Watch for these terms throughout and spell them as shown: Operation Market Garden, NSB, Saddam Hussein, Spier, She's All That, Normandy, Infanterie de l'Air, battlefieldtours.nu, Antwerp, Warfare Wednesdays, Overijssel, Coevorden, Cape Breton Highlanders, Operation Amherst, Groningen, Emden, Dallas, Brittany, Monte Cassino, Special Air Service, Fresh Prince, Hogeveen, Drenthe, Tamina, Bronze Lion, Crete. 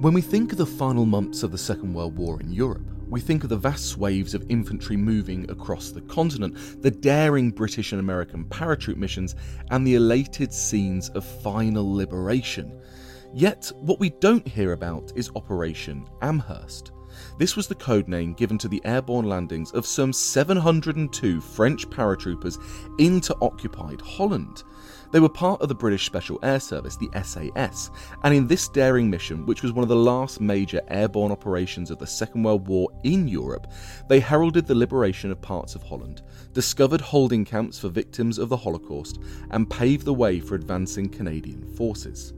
When we think of the final months of the Second World War in Europe, we think of the vast swathes of infantry moving across the continent, the daring British and American parachute missions, and the elated scenes of final liberation. Yet, what we don't hear about is Operation Amherst. This was the codename given to the airborne landings of some 702 French paratroopers into occupied Holland. They were part of the British Special Air Service, the SAS, and in this daring mission, which was one of the last major airborne operations of the Second World War in Europe, they heralded the liberation of parts of Holland, discovered holding camps for victims of the Holocaust, and paved the way for advancing Canadian forces.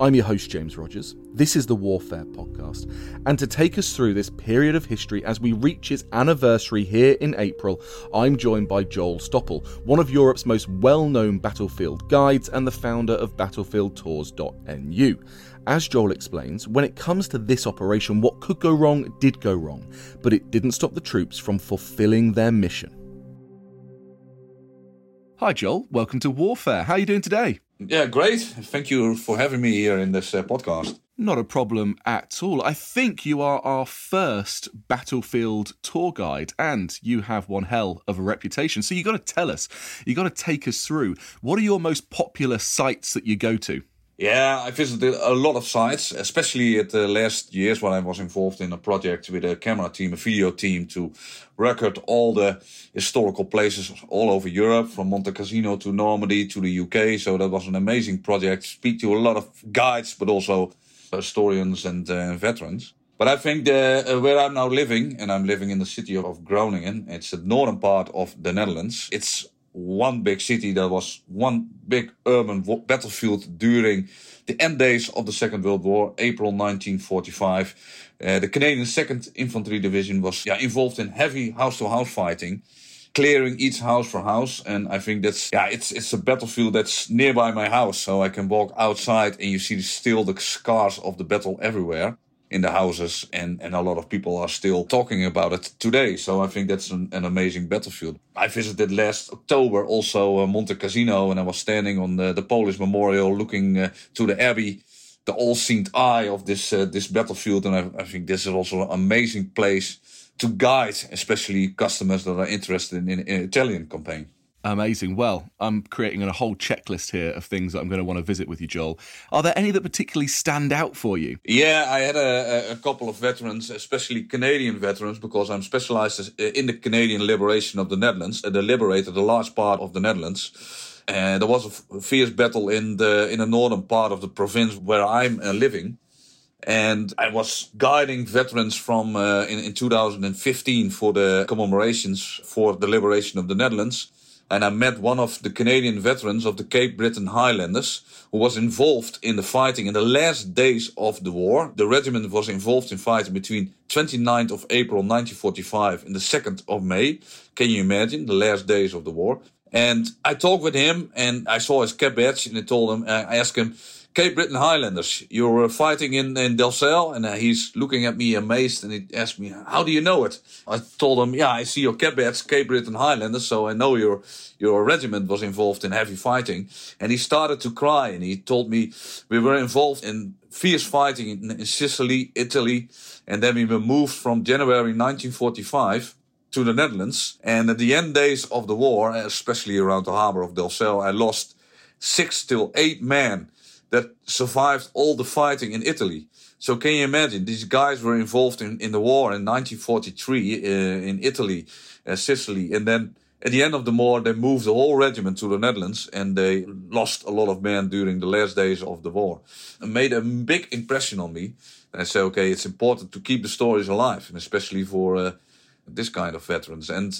I'm your host, James Rogers. This is the Warfare Podcast, and to take us through this period of history as we reach its anniversary here in April, I'm joined by Joel Stoppel, one of Europe's most well-known battlefield guides and the founder of battlefieldtours.nu. As Joel explains, when it comes to this operation, what could go wrong did go wrong, but it didn't stop the troops from fulfilling their mission. Hi, Joel. Welcome to Warfare. How are you doing today? Yeah, great. Thank you for having me here in this podcast. Not a problem at all. I think you are our first battlefield tour guide, and you have one hell of a reputation. So you got to take us through. What are your most popular sites that you go to? Yeah, I visited a lot of sites, especially at the last years when I was involved in a project with a camera team, a video team, to record all the historical places all over Europe, from Monte Cassino to Normandy to the UK. So that was an amazing project. Speak to a lot of guides, but also historians and veterans. But I think where I'm now living, and I'm living in the city of Groningen, it's the northern part of the Netherlands. It's one big city. That was one big urban battlefield during the end days of the Second World War, April 1945. The Canadian 2nd Infantry Division was involved in heavy house-to-house fighting, clearing each house for house. And I think that's, it's a battlefield that's nearby my house. So I can walk outside and you see still the scars of the battle everywhere in the houses. And a lot of people are still talking about it today. So I think that's an amazing battlefield. I visited last October also Monte Cassino, and I was standing on the Polish Memorial looking to the Abbey, the all-seeing eye of this battlefield. And I think this is also an amazing place to guide, especially customers that are interested in Italian campaign. Amazing. Well, I'm creating a whole checklist here of things that I'm going to want to visit with you, Joel. Are there any that particularly stand out for you? Yeah, I had a couple of veterans, especially Canadian veterans, because I'm specialized in the Canadian liberation of the Netherlands. They liberated a large part of the Netherlands. And there was a fierce battle in the northern part of the province where I'm living. And I was guiding veterans from in 2015 for the commemorations for the liberation of the Netherlands. And I met one of the Canadian veterans of the Cape Breton Highlanders who was involved in the fighting in the last days of the war. The regiment was involved in fighting between 29th of April 1945 and the 2nd of May. Can you imagine the last days of the war? And I talked with him and I saw his cap badge, and I asked him, Cape Breton Highlanders, you were fighting in Delfzijl, and he's looking at me amazed, and he asked me, how do you know it? I told him, I see your cap badge, Cape Breton Highlanders, so I know your regiment was involved in heavy fighting. And he started to cry, and he told me, we were involved in fierce fighting in Sicily, Italy, and then we were moved from January 1945 to the Netherlands. And at the end days of the war, especially around the harbor of Delfzijl, I lost 6 to 8 men that survived all the fighting in Italy. So can you imagine? These guys were involved in the war in 1943 in Italy, Sicily. And then at the end of the war, they moved the whole regiment to the Netherlands, and they lost a lot of men during the last days of the war. It made a big impression on me. And I said, okay, it's important to keep the stories alive, and especially for this kind of veterans. And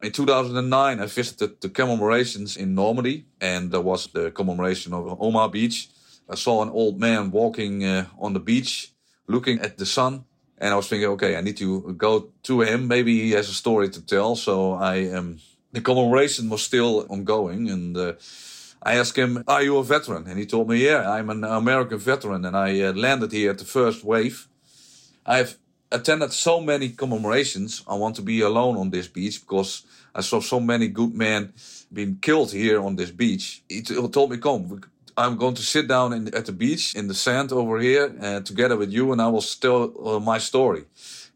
in 2009, I visited the commemorations in Normandy, and there was the commemoration of Omaha Beach. I saw an old man walking on the beach, looking at the sun. And I was thinking, okay, I need to go to him. Maybe he has a story to tell. So the commemoration was still ongoing. And I asked him, are you a veteran? And he told me, yeah, I'm an American veteran. And I landed here at the first wave. I've attended so many commemorations. I want to be alone on this beach because I saw so many good men being killed here on this beach. He told me, come, I'm going to sit down at the beach in the sand over here together with you, and I will tell my story.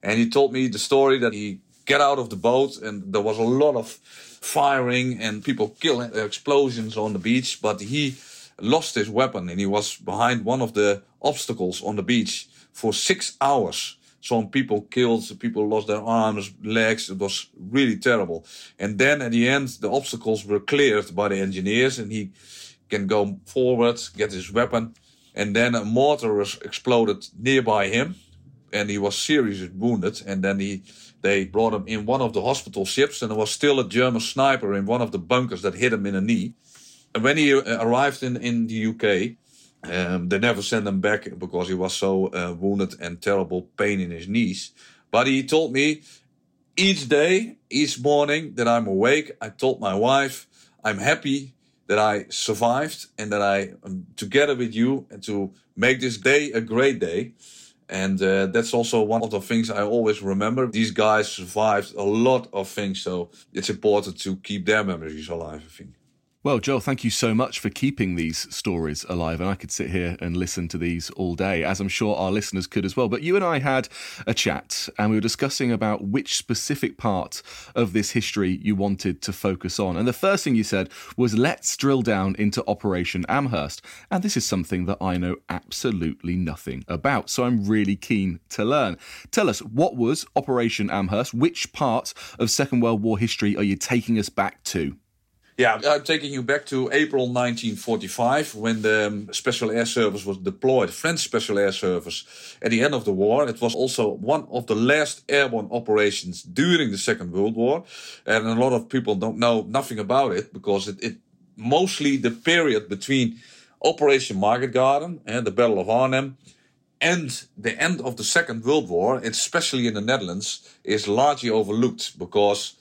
And he told me the story that he got out of the boat, and there was a lot of firing and people killing, explosions on the beach, but he lost his weapon and he was behind one of the obstacles on the beach for 6 hours. Some people killed, people lost their arms, legs. It was really terrible. And then at the end, the obstacles were cleared by the engineers, and he can go forward, get his weapon. And then a mortar was exploded nearby him, and he was seriously wounded. And then they brought him in one of the hospital ships, and there was still a German sniper in one of the bunkers that hit him in the knee. And when he arrived in the UK, they never sent him back because he was so wounded and terrible pain in his knees. But he told me each day, each morning that I'm awake, I told my wife, I'm happy that I survived and that I am together with you and to make this day a great day. And that's also one of the things I always remember. These guys survived a lot of things, so it's important to keep their memories alive, I think. Well, Joel, thank you so much for keeping these stories alive. And I could sit here and listen to these all day, as I'm sure our listeners could as well. But you and I had a chat, and we were discussing about which specific part of this history you wanted to focus on. And the first thing you said was, let's drill down into Operation Amherst. And this is something that I know absolutely nothing about, so I'm really keen to learn. Tell us, what was Operation Amherst? Which part of Second World War history are you taking us back to? Yeah, I'm taking you back to April 1945, when the Special Air Service was deployed, French Special Air Service, at the end of the war. It was also one of the last airborne operations during the Second World War. And a lot of people don't know nothing about it, because it mostly the period between Operation Market Garden and the Battle of Arnhem and the end of the Second World War, especially in the Netherlands, is largely overlooked because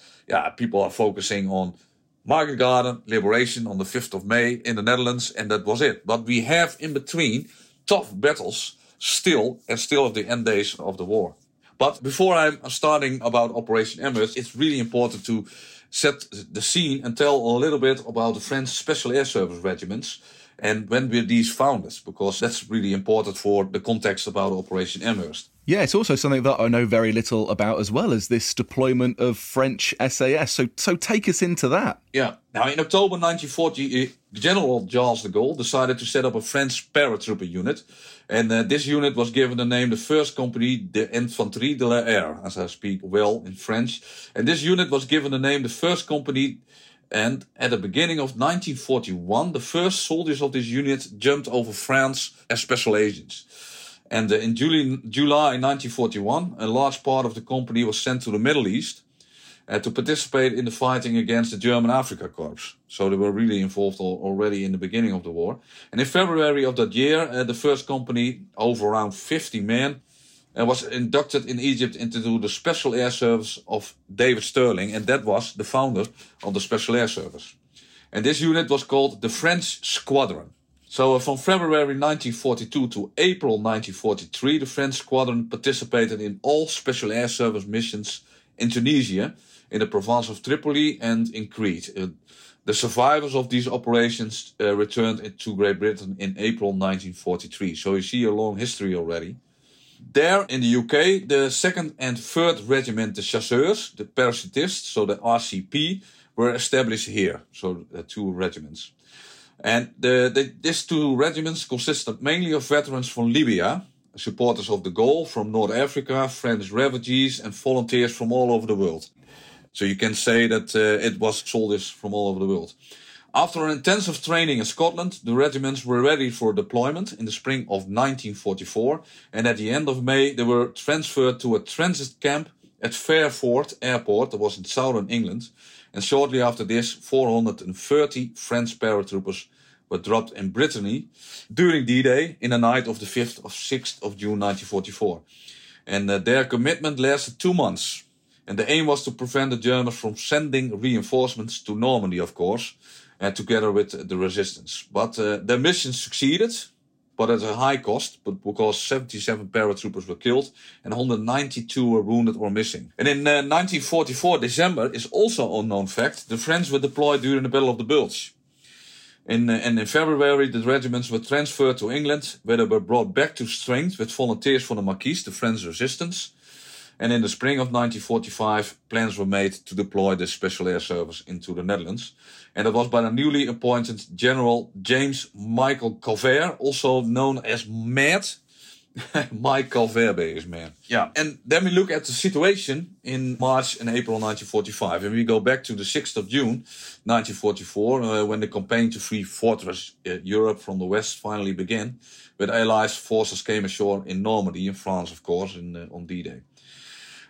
people are focusing on Market Garden, liberation on the 5th of May in the Netherlands, and that was it. But we have in between tough battles still at the end days of the war. But before I'm starting about Operation Amherst, it's really important to set the scene and tell a little bit about the French Special Air Service regiments and when were these founded, because that's really important for the context about Operation Amherst. Yeah, it's also something that I know very little about as well, as this deployment of French SAS. So take us into that. Yeah. Now, in October 1940, General Charles de Gaulle decided to set up a French paratrooper unit. And this unit was given the name the 1st Company de Infanterie de l'Air, as I speak well in French. And this unit was given the name the 1st Company. And at the beginning of 1941, the first soldiers of this unit jumped over France as special agents. And in July 1941, a large part of the company was sent to the Middle East to participate in the fighting against the German Africa Corps. So they were really involved already in the beginning of the war. And in February of that year, the first company, over around 50 men, was inducted in Egypt into the Special Air Service of David Stirling. And that was the founder of the Special Air Service. And this unit was called the French Squadron. So from February 1942 to April 1943, the French squadron participated in all Special Air Service missions in Tunisia, in the province of Tripoli and in Crete. The survivors of these operations returned to Great Britain in April 1943. So you see a long history already. There in the UK, the 2nd and 3rd Regiment, the Chasseurs, the Parachutistes, so the RCP, were established here. So two regiments. And these two regiments consisted mainly of veterans from Libya, supporters of the Gaul from North Africa, French refugees and volunteers from all over the world. So you can say that it was soldiers from all over the world. After an intensive training in Scotland, the regiments were ready for deployment in the spring of 1944, and at the end of May they were transferred to a transit camp at Fairford Airport, that was in southern England, and shortly after this 430 French paratroopers were dropped in Brittany during D-Day in the night of the 5th of 6th of June 1944. And their commitment lasted 2 months, and the aim was to prevent the Germans from sending reinforcements to Normandy, of course, together with the resistance. But their mission succeeded, but at a high cost, but because 77 paratroopers were killed and 192 were wounded or missing. And in 1944, December, is also an unknown fact, the French were deployed during the Battle of the Bulge. And in February, the regiments were transferred to England, where they were brought back to strength with volunteers from the Marquis, the French resistance. And in the spring of 1945, plans were made to deploy the Special Air Service into the Netherlands. And it was by the newly appointed General James Michael Calvert, also known as MAD. Mike Calvert is MAD. Yeah. And then we look at the situation in March and April 1945. And we go back to the 6th of June 1944, when the campaign to free fortress Europe from the West finally began, with Allies forces came ashore in Normandy, in France, of course, on D-Day.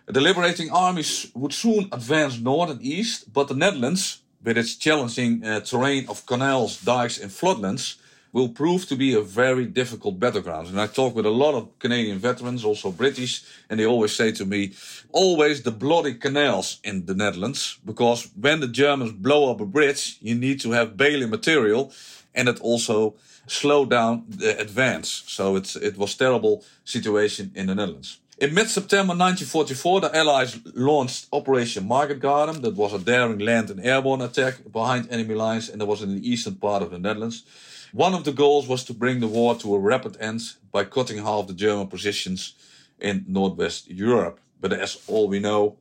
The liberating armies would soon advance north and east, but the Netherlands, with its challenging terrain of canals, dikes and floodlands, will prove to be a very difficult battleground. And I talk with a lot of Canadian veterans, also British, and they always say to me, always the bloody canals in the Netherlands, because when the Germans blow up a bridge, you need to have bailey material, and it also slowed down the advance. So it was a terrible situation in the Netherlands. In mid-September 1944, the Allies launched Operation Market Garden. That was a daring land and airborne attack behind enemy lines, and that was in the eastern part of the Netherlands. One of the goals was to bring the war to a rapid end by cutting half the German positions in northwest Europe. But as all we know,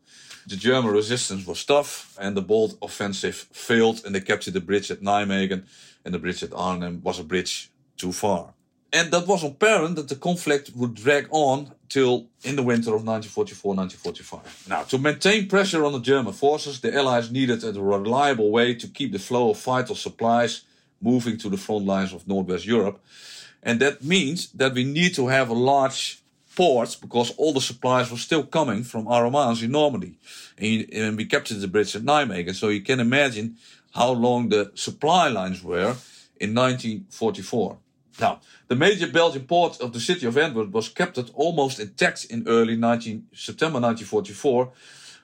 the German resistance was tough, and the bold offensive failed, and they captured the bridge at Nijmegen, and the bridge at Arnhem was a bridge too far. And that was apparent that the conflict would drag on till in the winter of 1944-1945. Now, to maintain pressure on the German forces, the Allies needed a reliable way to keep the flow of vital supplies moving to the front lines of Northwest Europe. And that means that we need to have a large port, because all the supplies were still coming from Aromaans in Normandy. And we captured the bridge at Nijmegen. So you can imagine how long the supply lines were in 1944. Now, the major Belgian port of the city of Antwerp was captured almost intact in early September 1944,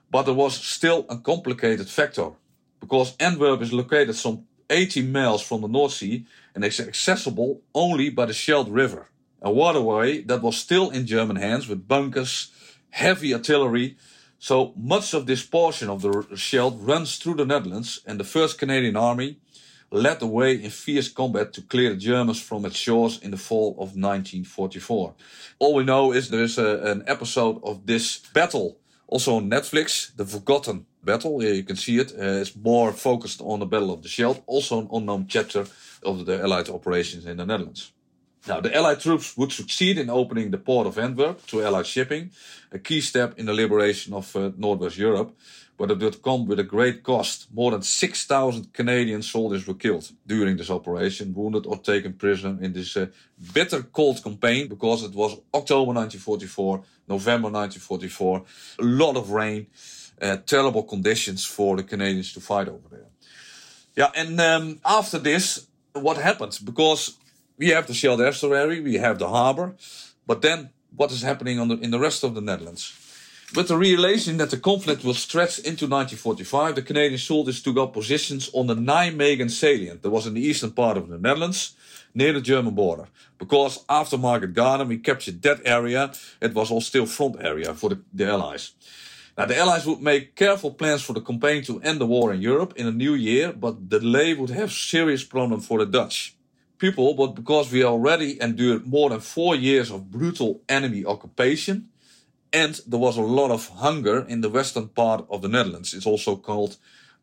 but there was still a complicated factor, because Antwerp is located some 80 miles from the North Sea and is accessible only by the Scheldt River, a waterway that was still in German hands with bunkers, heavy artillery. So much of this portion of the Scheldt runs through the Netherlands, and the 1st Canadian Army led the way in fierce combat to clear the Germans from its shores in the fall of 1944. All we know is there is an episode of this battle also on Netflix, The Forgotten Battle. You can see it. It's more focused on the Battle of the Scheldt, also an unknown chapter of the Allied operations in the Netherlands. Now, the Allied troops would succeed in opening the port of Antwerp to Allied shipping, a key step in the liberation of Northwest Europe, but it would come with a great cost. More than 6,000 Canadian soldiers were killed during this operation, wounded or taken prisoner in this bitter cold campaign, because it was October 1944, November 1944, a lot of rain, terrible conditions for the Canadians to fight over there. Yeah, and after this, what happened? Because we have the Scheldt Estuary, we have the harbour, but then what is happening in the rest of the Netherlands? With the realization that the conflict will stretch into 1945, the Canadian soldiers took up positions on the Nijmegen salient, that was in the eastern part of the Netherlands, near the German border. Because after Market Garden, we captured that area. It was all still front area for the Allies. Now, the Allies would make careful plans for the campaign to end the war in Europe in the new year, but delay would have serious problems for the Dutch people. But because we already endured more than 4 years of brutal enemy occupation, and there was a lot of hunger in the western part of the Netherlands. It's also called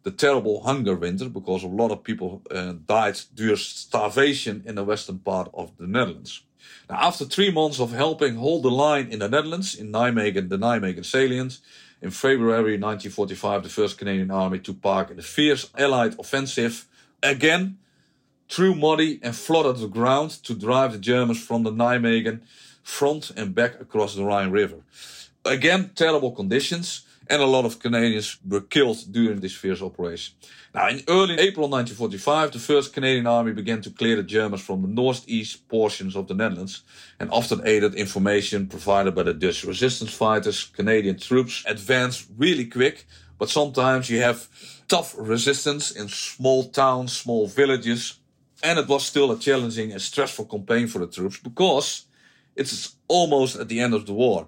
the terrible hunger winter, because a lot of people died due to starvation in the western part of the Netherlands. Now, after 3 months of helping hold the line in the Netherlands, in Nijmegen, the Nijmegen salient, in February 1945, the 1st Canadian Army took part in a fierce Allied offensive, again through muddy and flooded the ground to drive the Germans from the Nijmegen front and back across the Rhine River. Again, terrible conditions, and a lot of Canadians were killed during this fierce operation. Now, in early April 1945, the 1st Canadian Army began to clear the Germans from the northeast portions of the Netherlands, and often aided information provided by the Dutch resistance fighters. Canadian troops advanced really quick, but sometimes you have tough resistance in small towns, small villages, and it was still a challenging and stressful campaign for the troops, because it's almost at the end of the war,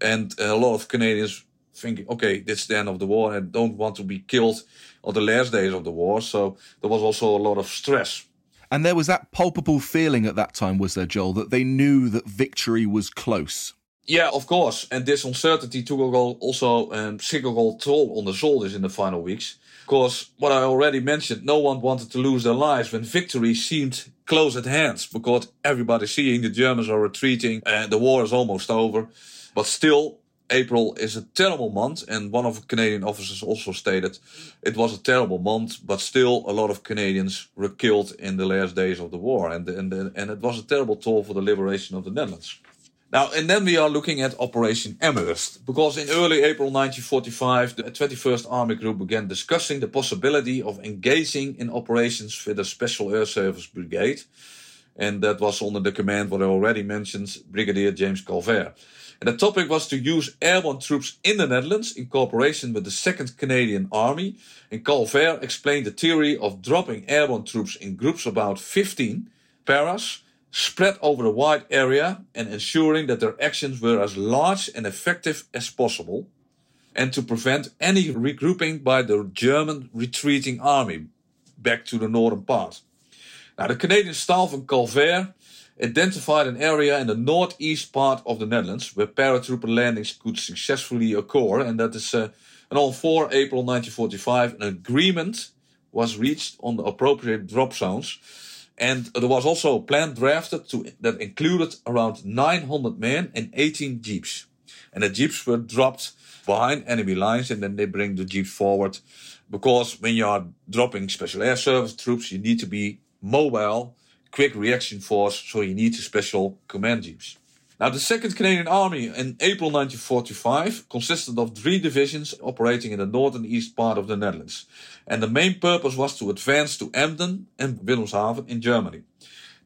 and a lot of Canadians thinking, okay, this is the end of the war and don't want to be killed on the last days of the war. So there was also a lot of stress. And there was that palpable feeling at that time, was there, Joel, that they knew that victory was close? Yeah, of course. And this uncertainty took also psychological toll on the soldiers in the final weeks. Because what I already mentioned, no one wanted to lose their lives when victory seemed close at hand, because everybody's seeing the Germans are retreating and the war is almost over. But still, April is a terrible month, and one of the Canadian officers also stated it was a terrible month, but still a lot of Canadians were killed in the last days of the war, and it was a terrible toll for the liberation of the Netherlands. Now, and then we are looking at Operation Amherst, because in early April 1945, the 21st Army Group began discussing the possibility of engaging in operations with the Special Air Service Brigade, and that was under the command, what I already mentioned, Brigadier James Calvert. And the topic was to use airborne troops in the Netherlands in cooperation with the 2nd Canadian Army. And Calvert explained the theory of dropping airborne troops in groups of about 15 paras, spread over a wide area, and ensuring that their actions were as large and effective as possible, and to prevent any regrouping by the German retreating army back to the northern part. Now, the Canadian staff and Calvert identified an area in the northeast part of the Netherlands where paratrooper landings could successfully occur, and that is and on 4 April 1945 an agreement was reached on the appropriate drop zones, and there was also a plan drafted that included around 900 men and 18 jeeps, and the jeeps were dropped behind enemy lines, and then they bring the jeeps forward, because when you are dropping Special Air Service troops you need to be mobile, quick reaction force, so you need special command jeeps. Now, the 2nd Canadian Army in April 1945 consisted of 3 divisions operating in the northern east part of the Netherlands. And the main purpose was to advance to Emden and Wilhelmshaven in Germany.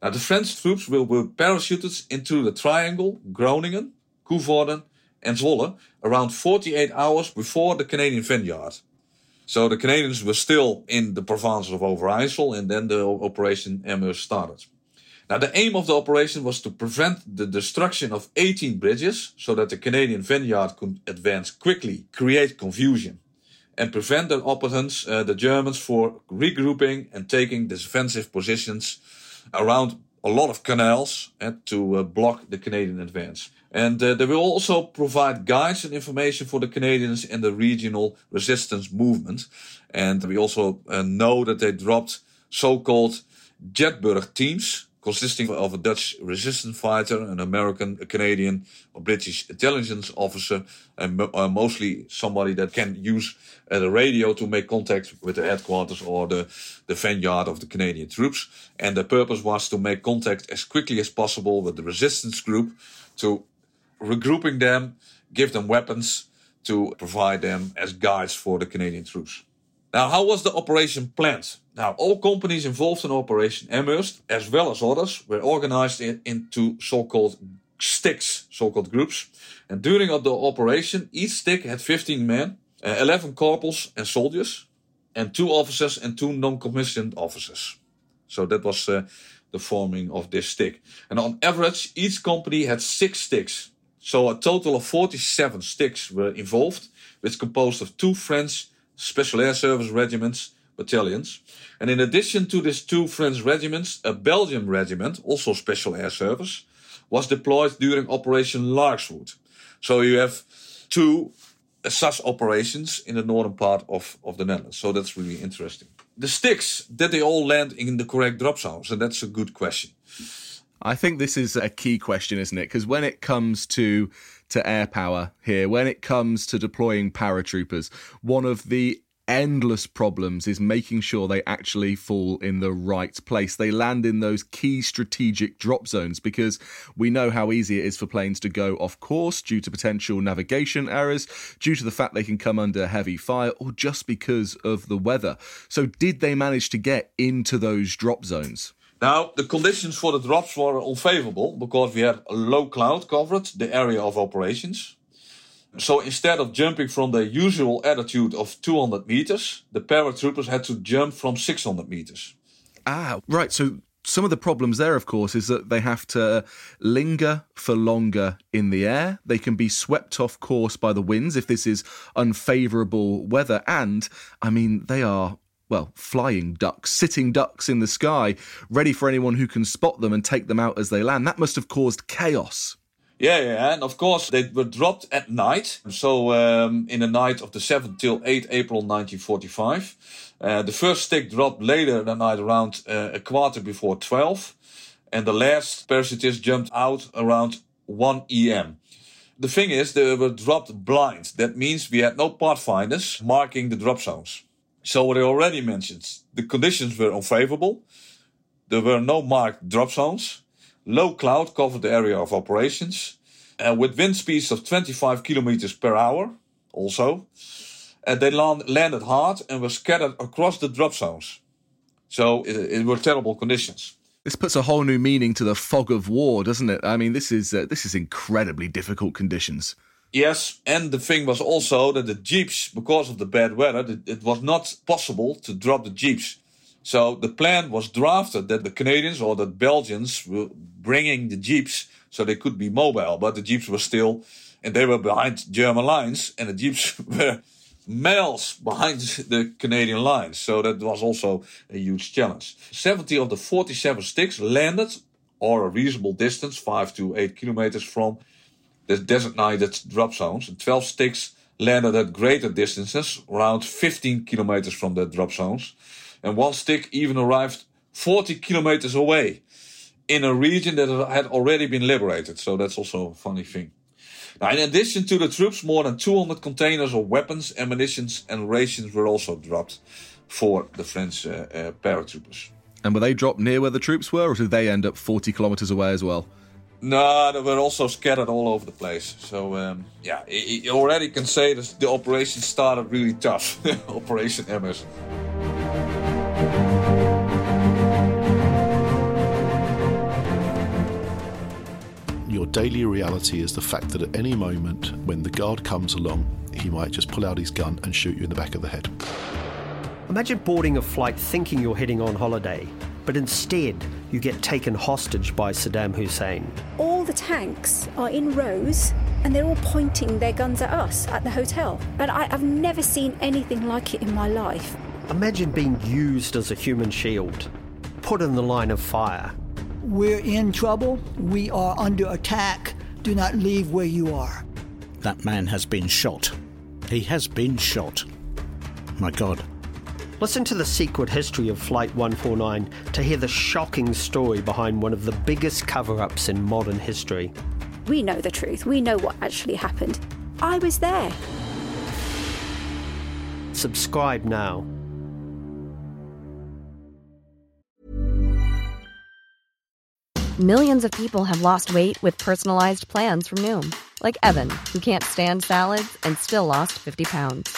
Now, the French troops were parachuted into the triangle Groningen, Coevorden and Zwolle around 48 hours before the Canadian Vineyard. So the Canadians were still in the province of Overijssel, and then the Operation Amherst started. Now, the aim of the operation was to prevent the destruction of 18 bridges, so that the Canadian Vineyard could advance quickly, create confusion, and prevent their opponents, the Germans, for regrouping and taking defensive positions around a lot of canals to block the Canadian advance. And they will also provide guides and information for the Canadians in the regional resistance movement. And we also know that they dropped so-called Jetburg teams, consisting of a Dutch resistance fighter, an American, a Canadian, or British intelligence officer, and mostly somebody that can use the radio to make contact with the headquarters or the vineyard of the Canadian troops. And the purpose was to make contact as quickly as possible with the resistance group, to regrouping them, give them weapons, to provide them as guides for the Canadian troops. Now, how was the operation planned? Now, all companies involved in Operation Amherst, as well as others, were organized into so-called sticks, so-called groups. And during the operation, each stick had 15 men, 11 corporals and soldiers, and 2 officers and 2 non-commissioned officers. So that was the forming of this stick. And on average, each company had 6 sticks. So a total of 47 sticks were involved, which composed of 2 French Special Air Service regiments, battalions. And in addition to these 2 French regiments, a Belgian regiment, also Special Air Service, was deployed during Operation Larkswood. So you have 2 SAS operations in the northern part of the Netherlands. So that's really interesting. The sticks, did they all land in the correct drop zones? And that's a good question. I think this is a key question, isn't it? Because when it comes to air power here, when it comes to deploying paratroopers, one of the endless problems is making sure they actually fall in the right place. They land in those key strategic drop zones, because we know how easy it is for planes to go off course due to potential navigation errors, due to the fact they can come under heavy fire, or just because of the weather. So did they manage to get into those drop zones? Now, the conditions for the drops were unfavorable because we had low cloud covered the area of operations. So instead of jumping from the usual altitude of 200 meters, the paratroopers had to jump from 600 meters. Ah, right. So some of the problems there, of course, is that they have to linger for longer in the air. They can be swept off course by the winds if this is unfavorable weather. And, I mean, they are, well, flying ducks, sitting ducks in the sky, ready for anyone who can spot them and take them out as they land. That must have caused chaos. Yeah, and of course they were dropped at night. So in the night of the 7th till 8th April 1945. The first stick dropped later that night around a quarter before 12. And the last parachutist jumped out around 1 a.m. The thing is, they were dropped blind. That means we had no pathfinders marking the drop zones. So what I already mentioned, the conditions were unfavorable. There were no marked drop zones. Low cloud covered the area of operations, with wind speeds of 25 kilometers per hour also. And they landed hard and were scattered across the drop zones. So it were terrible conditions. This puts a whole new meaning to the fog of war, doesn't it? I mean, this is incredibly difficult conditions. Yes, and the thing was also that the jeeps, because of the bad weather, it was not possible to drop the jeeps. So the plan was drafted that the Canadians or the Belgians were bringing the jeeps so they could be mobile. But the jeeps were still, and they were behind German lines, and the jeeps were miles behind the Canadian lines. So that was also a huge challenge. 70 of the 47 sticks landed, or a reasonable distance, 5 to 8 kilometers from the designated drop zones. And 12 sticks landed at greater distances, around 15 kilometers from the drop zones. And one stick even arrived 40 kilometers away in a region that had already been liberated. So that's also a funny thing. Now, in addition to the troops, more than 200 containers of weapons, ammunition and rations were also dropped for the French paratroopers. And were they dropped near where the troops were, or did they end up 40 kilometers away as well? No, they were also scattered all over the place. So, you already can say that the operation started really tough. Operation Amherst. Your daily reality is the fact that at any moment, when the guard comes along, he might just pull out his gun and shoot you in the back of the head. Imagine boarding a flight thinking you're heading on holiday, but instead you get taken hostage by Saddam Hussein. All the tanks are in rows and they're all pointing their guns at us at the hotel. And I've never seen anything like it in my life. Imagine being used as a human shield, put in the line of fire. We're in trouble. We are under attack. Do not leave where you are. That man has been shot. He has been shot. My God. Listen to the secret history of Flight 149 to hear the shocking story behind one of the biggest cover-ups in modern history. We know the truth. We know what actually happened. I was there. Subscribe now. Millions of people have lost weight with personalized plans from Noom. Like Evan, who can't stand salads and still lost 50 pounds.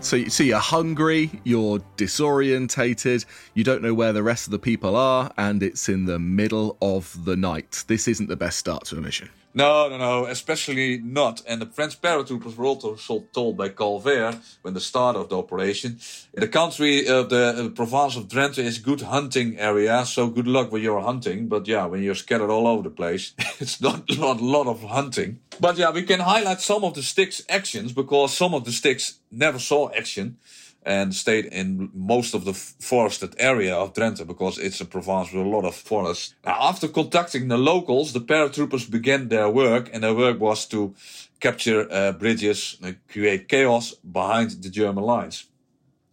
So you're hungry, you're disorientated, you don't know where the rest of the people are, and it's in the middle of the night. This isn't the best start to a mission. No, especially not. And the French paratroopers were also told by Calvert when the start of the operation. The country of the province of Drenthe is good hunting area, so good luck when you're hunting. But yeah, when you're scattered all over the place, it's not a lot of hunting. But yeah, we can highlight some of the sticks' actions because some of the sticks never saw action and stayed in most of the forested area of Drenthe because it's a province with a lot of forests. Now, after contacting the locals, the paratroopers began their work, and their work was to capture bridges and create chaos behind the German lines.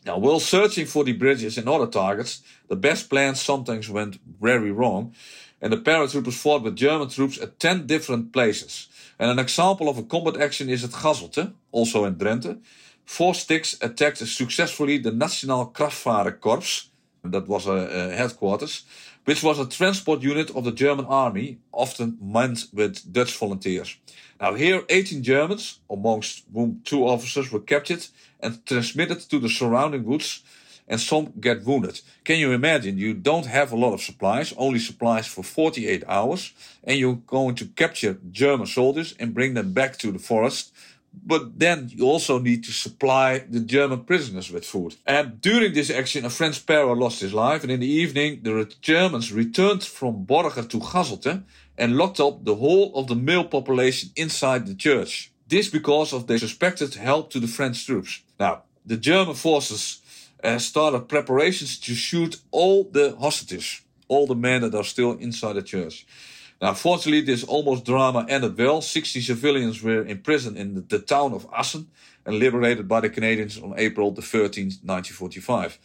Now, while searching for the bridges and other targets, the best plans sometimes went very wrong, and the paratroopers fought with German troops at 10 different places. And an example of a combat action is at Gasselte, also in Drenthe. 4 sticks attacked successfully the National Kraftvaardenkorps, that was a headquarters, which was a transport unit of the German army, often manned with Dutch volunteers. Now here, 18 Germans, amongst whom 2 officers, were captured and transmitted to the surrounding woods, and some get wounded. Can you imagine? You don't have a lot of supplies, only supplies for 48 hours, and you're going to capture German soldiers and bring them back to the forest. But then you also need to supply the German prisoners with food. And during this action, a French para lost his life. And in the evening, the Germans returned from Borger to Gasselte and locked up the whole of the male population inside the church. This because of their suspected help to the French troops. Now, the German forces started preparations to shoot all the hostages, all the men that are still inside the church. Now, fortunately, this almost drama ended well. 60 civilians were imprisoned in the town of Assen and liberated by the Canadians on April the 13th, 1945.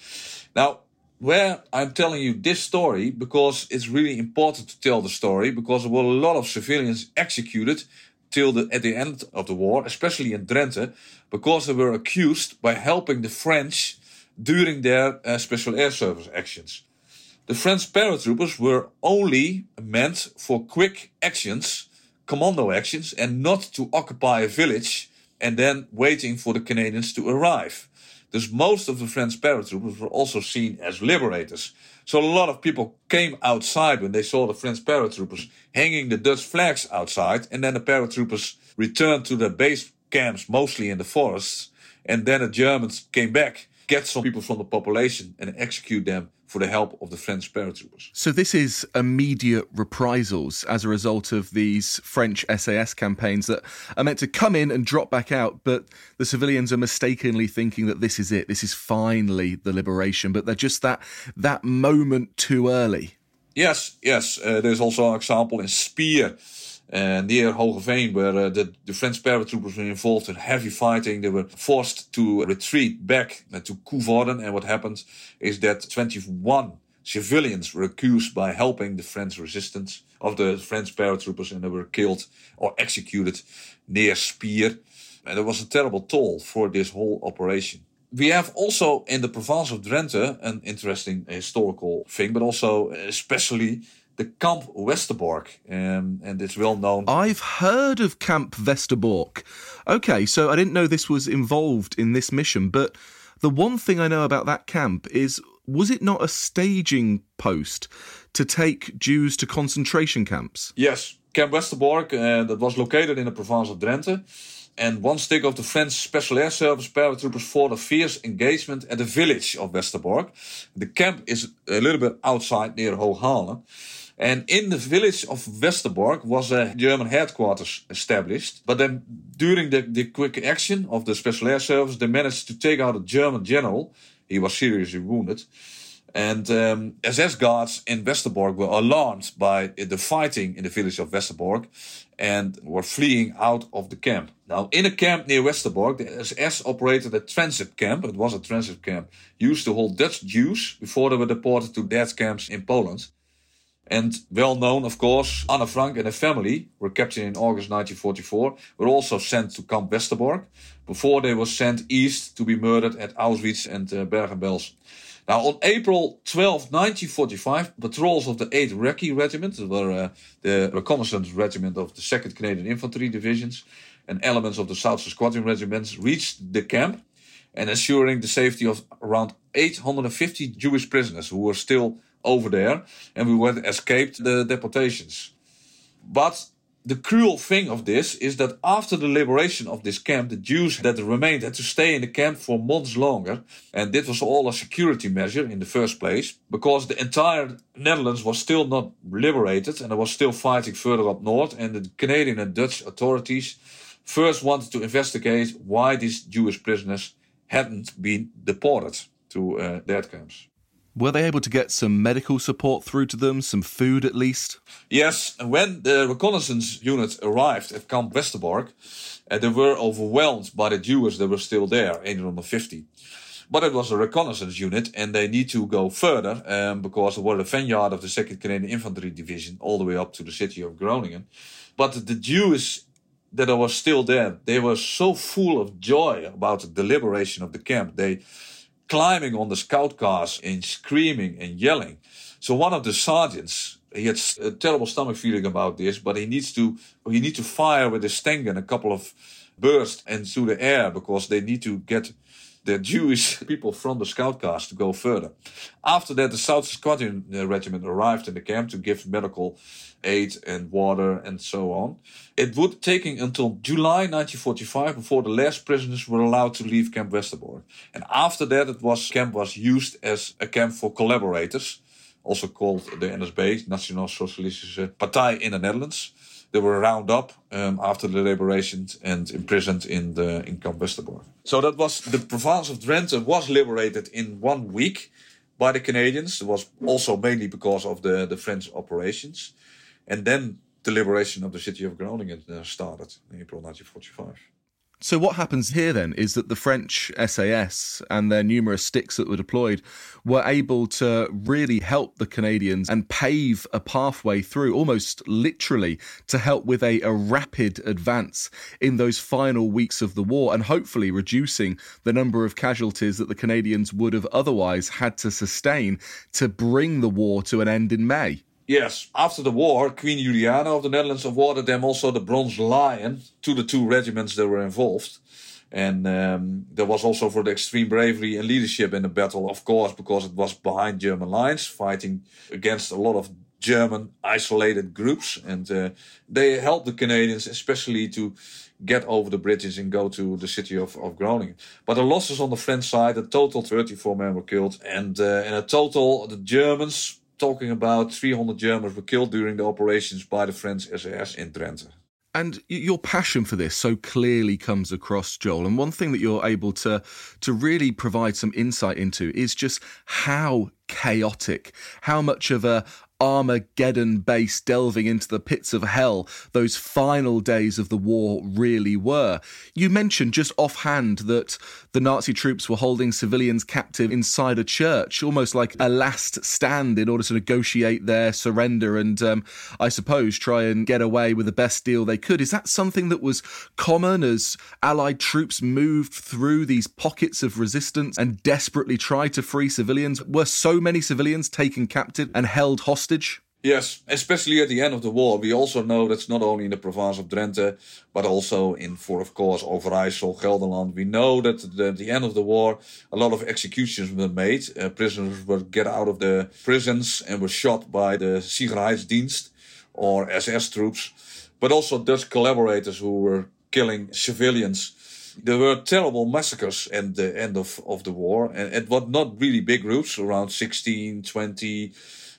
Now, where I'm telling you this story, because it's really important to tell the story, because there were a lot of civilians executed at the end of the war, especially in Drenthe, because they were accused by helping the French during their Special Air Service actions. The French paratroopers were only meant for quick actions, commando actions, and not to occupy a village and then waiting for the Canadians to arrive. Thus, most of the French paratroopers were also seen as liberators. So a lot of people came outside when they saw the French paratroopers hanging the Dutch flags outside, and then the paratroopers returned to their base camps, mostly in the forests, and then the Germans came back, get some people from the population and execute them for the help of the French paratroopers. So this is immediate reprisals as a result of these French SAS campaigns that are meant to come in and drop back out, but the civilians are mistakenly thinking that this is it, this is finally the liberation, but they're just that moment too early. Yes. There's also an example in Spier, near Hogeveen, where the French paratroopers were involved in heavy fighting. They were forced to retreat back to Coevorden. And what happened is that 21 civilians were accused by helping the French resistance of the French paratroopers, and they were killed or executed near Spier. And it was a terrible toll for this whole operation. We have also in the province of Drenthe an interesting historical thing, but also especially the Camp Westerbork, and it's well known. I've heard of Camp Westerbork. Okay, so I didn't know this was involved in this mission, but the one thing I know about that camp is, was it not a staging post to take Jews to concentration camps? Yes, Camp Westerbork, that was located in the province of Drenthe. And one stick of the French Special Air Service paratroopers fought a fierce engagement at the village of Westerbork. The camp is a little bit outside near Hooghaarlem. And in the village of Westerbork was a German headquarters established. But then during the quick action of the Special Air Service, they managed to take out a German general. He was seriously wounded. And SS guards in Westerbork were alarmed by the fighting in the village of Westerbork and were fleeing out of the camp. Now, in a camp near Westerbork, the SS operated a transit camp. It was a transit camp used to hold Dutch Jews before they were deported to death camps in Poland. And well known, of course, Anne Frank and her family were captured in August 1944, were also sent to Camp Westerbork before they were sent east to be murdered at Auschwitz and Bergen-Belsen. Now, on April 12, 1945, patrols of the 8th Recce Regiment, that were the reconnaissance regiment of the 2nd Canadian Infantry Divisions, and elements of the South Squadron Regiments, reached the camp and ensuring the safety of around 850 Jewish prisoners who were still over there and who had escaped the deportations. But the cruel thing of this is that after the liberation of this camp, the Jews that remained had to stay in the camp for months longer. And this was all a security measure in the first place, because the entire Netherlands was still not liberated and there was still fighting further up north. And the Canadian and Dutch authorities first wanted to investigate why these Jewish prisoners hadn't been deported to death camps. Were they able to get some medical support through to them, some food at least? Yes, when the reconnaissance unit arrived at Camp Westerbork, they were overwhelmed by the Jews that were still there, 850. But it was a reconnaissance unit and they need to go further because they were the vanguard of the 2nd Canadian Infantry Division all the way up to the city of Groningen. But the Jews that were still there, they were so full of joy about the liberation of the camp. They climbing on the scout cars and screaming and yelling. So one of the sergeants, he had a terrible stomach feeling about this, but he needs to fire with his tank and a couple of bursts into the air because they need to get the Jewish people from the scout cars to go further. After that, the South Squadron Regiment arrived in the camp to give medical aid and water and so on. It would take until July 1945 before the last prisoners were allowed to leave Camp Westerbork. And after that, camp was used as a camp for collaborators, also called the NSB, National Socialistische Partij in the Netherlands. They were rounded up after the liberation and imprisoned in Camp Westerbork. So that was the province of Drenthe was liberated in 1 week by the Canadians. It was also mainly because of the French operations. And then the liberation of the city of Groningen started in April 1945. So what happens here then is that the French SAS and their numerous sticks that were deployed were able to really help the Canadians and pave a pathway through, almost literally, to help with a rapid advance in those final weeks of the war and hopefully reducing the number of casualties that the Canadians would have otherwise had to sustain to bring the war to an end in May. Yes, after the war, Queen Juliana of the Netherlands awarded them also the Bronze Lion to the two regiments that were involved. And there was also for the extreme bravery and leadership in the battle, of course, because it was behind German lines, fighting against a lot of German isolated groups. And they helped the Canadians especially to get over the bridges and go to the city of Groningen. But the losses on the French side, a total 34 men were killed. And a total, the Germans, talking about 300 Germans were killed during the operations by the French SAS in Drenthe. And your passion for this so clearly comes across, Joel. And one thing that you're able to really provide some insight into is just how chaotic, how much of a Armageddon base delving into the pits of hell those final days of the war really were. You mentioned just offhand that the Nazi troops were holding civilians captive inside a church, almost like a last stand in order to negotiate their surrender and I suppose try and get away with the best deal they could. Is that something that was common as Allied troops moved through these pockets of resistance and desperately tried to free civilians? Were so many civilians taken captive and held hostage? Yes, especially at the end of the war. We also know that's not only in the province of Drenthe, but also of course, Overijssel, Gelderland. We know that at the end of the war, a lot of executions were made. Prisoners were get out of the prisons and were shot by the Sicherheitsdienst or SS troops, but also Dutch collaborators who were killing civilians. There were terrible massacres at the end of the war, and it was not really big groups, around 16, 20...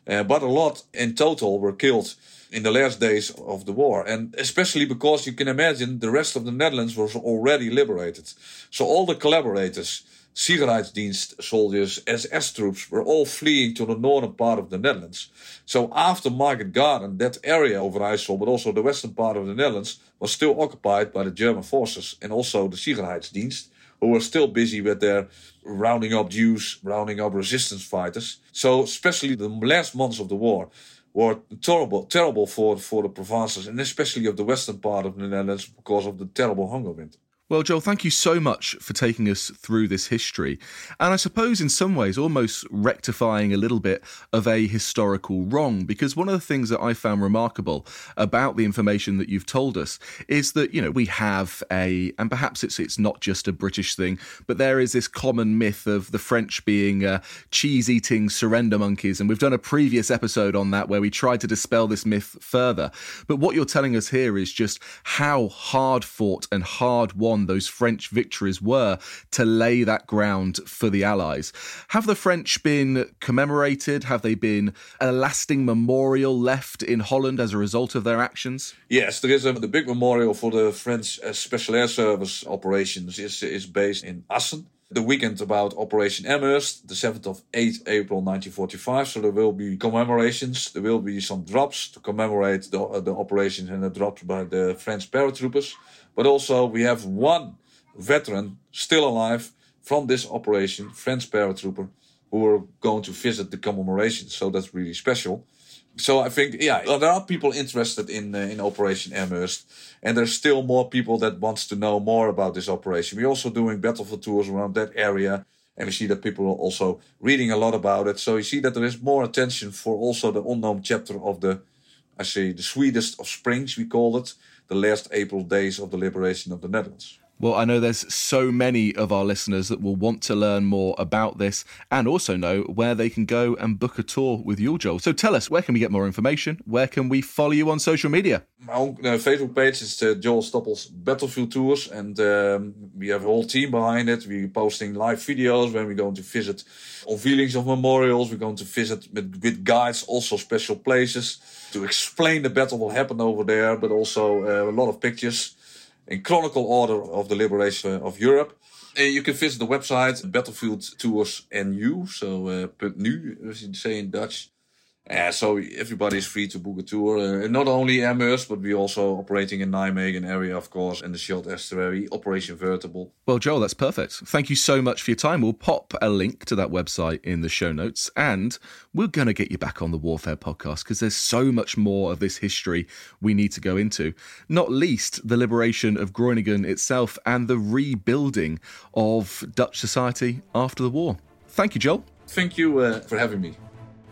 But a lot in total were killed in the last days of the war. And especially because you can imagine the rest of the Netherlands was already liberated. So all the collaborators, Sicherheitsdienst soldiers, SS troops were all fleeing to the northern part of the Netherlands. So after Market Garden, that area over IJssel, but also the western part of the Netherlands, was still occupied by the German forces and also the Sicherheitsdienst, who were still busy with their rounding up Jews, rounding up resistance fighters. So especially the last months of the war were terrible for the provinces, and especially of the western part of the Netherlands because of the terrible hunger winter. Well, Joel, thank you so much for taking us through this history. And I suppose in some ways almost rectifying a little bit of a historical wrong, because one of the things that I found remarkable about the information that you've told us is that, you know, we have and perhaps it's not just a British thing, but there is this common myth of the French being cheese-eating surrender monkeys. And we've done a previous episode on that where we tried to dispel this myth further. But what you're telling us here is just how hard fought and hard won those French victories were to lay that ground for the Allies. Have the French been commemorated? Have they been a lasting memorial left in Holland as a result of their actions? Yes, there is the big memorial for the French Special Air Service operations is based in Assen. The weekend about Operation Amherst, the 7th of 8 April 1945. So there will be commemorations. There will be some drops to commemorate the operations and the drops by the French paratroopers. But also we have one veteran still alive from this operation, French paratrooper, who are going to visit the commemoration. So that's really special. So I think, there are people interested in Operation Amherst, and there's still more people that wants to know more about this operation. We're also doing battlefield tours around that area, and we see that people are also reading a lot about it. So you see that there is more attention for also the unknown chapter of the sweetest of springs, we call it, the last April days of the liberation of the Netherlands. Well, I know there's so many of our listeners that will want to learn more about this and also know where they can go and book a tour with you, Joel. So tell us, where can we get more information? Where can we follow you on social media? My own Facebook page is Joel Stoppel's Battlefield Tours, and we have a whole team behind it. We're posting live videos when we're going to visit unveilings of memorials. We're going to visit with guides, also special places to explain the battle what happened over there, but also a lot of pictures in chronicle order of the liberation of Europe. And you can visit the website battlefieldtours.nu, so .nu, as you say in Dutch. So everybody is free to book a tour. Not only Amherst, but we're also operating in Nijmegen area, of course, and the Scheldt Estuary, Operation Vertebral. Well, Joel, that's perfect. Thank you so much for your time. We'll pop a link to that website in the show notes, and we're going to get you back on the Warfare Podcast because there's so much more of this history we need to go into, not least the liberation of Groningen itself and the rebuilding of Dutch society after the war. Thank you, Joel. Thank you for having me.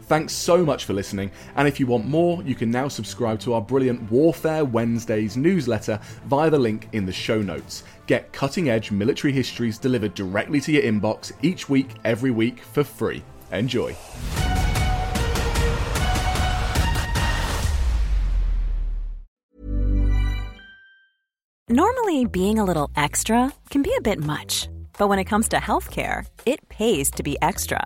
Thanks so much for listening, and if you want more, you can now subscribe to our brilliant Warfare Wednesdays newsletter via the link in the show notes. Get cutting-edge military histories delivered directly to your inbox each week, every week, for free. Enjoy. Normally, being a little extra can be a bit much, but when it comes to healthcare, it pays to be extra.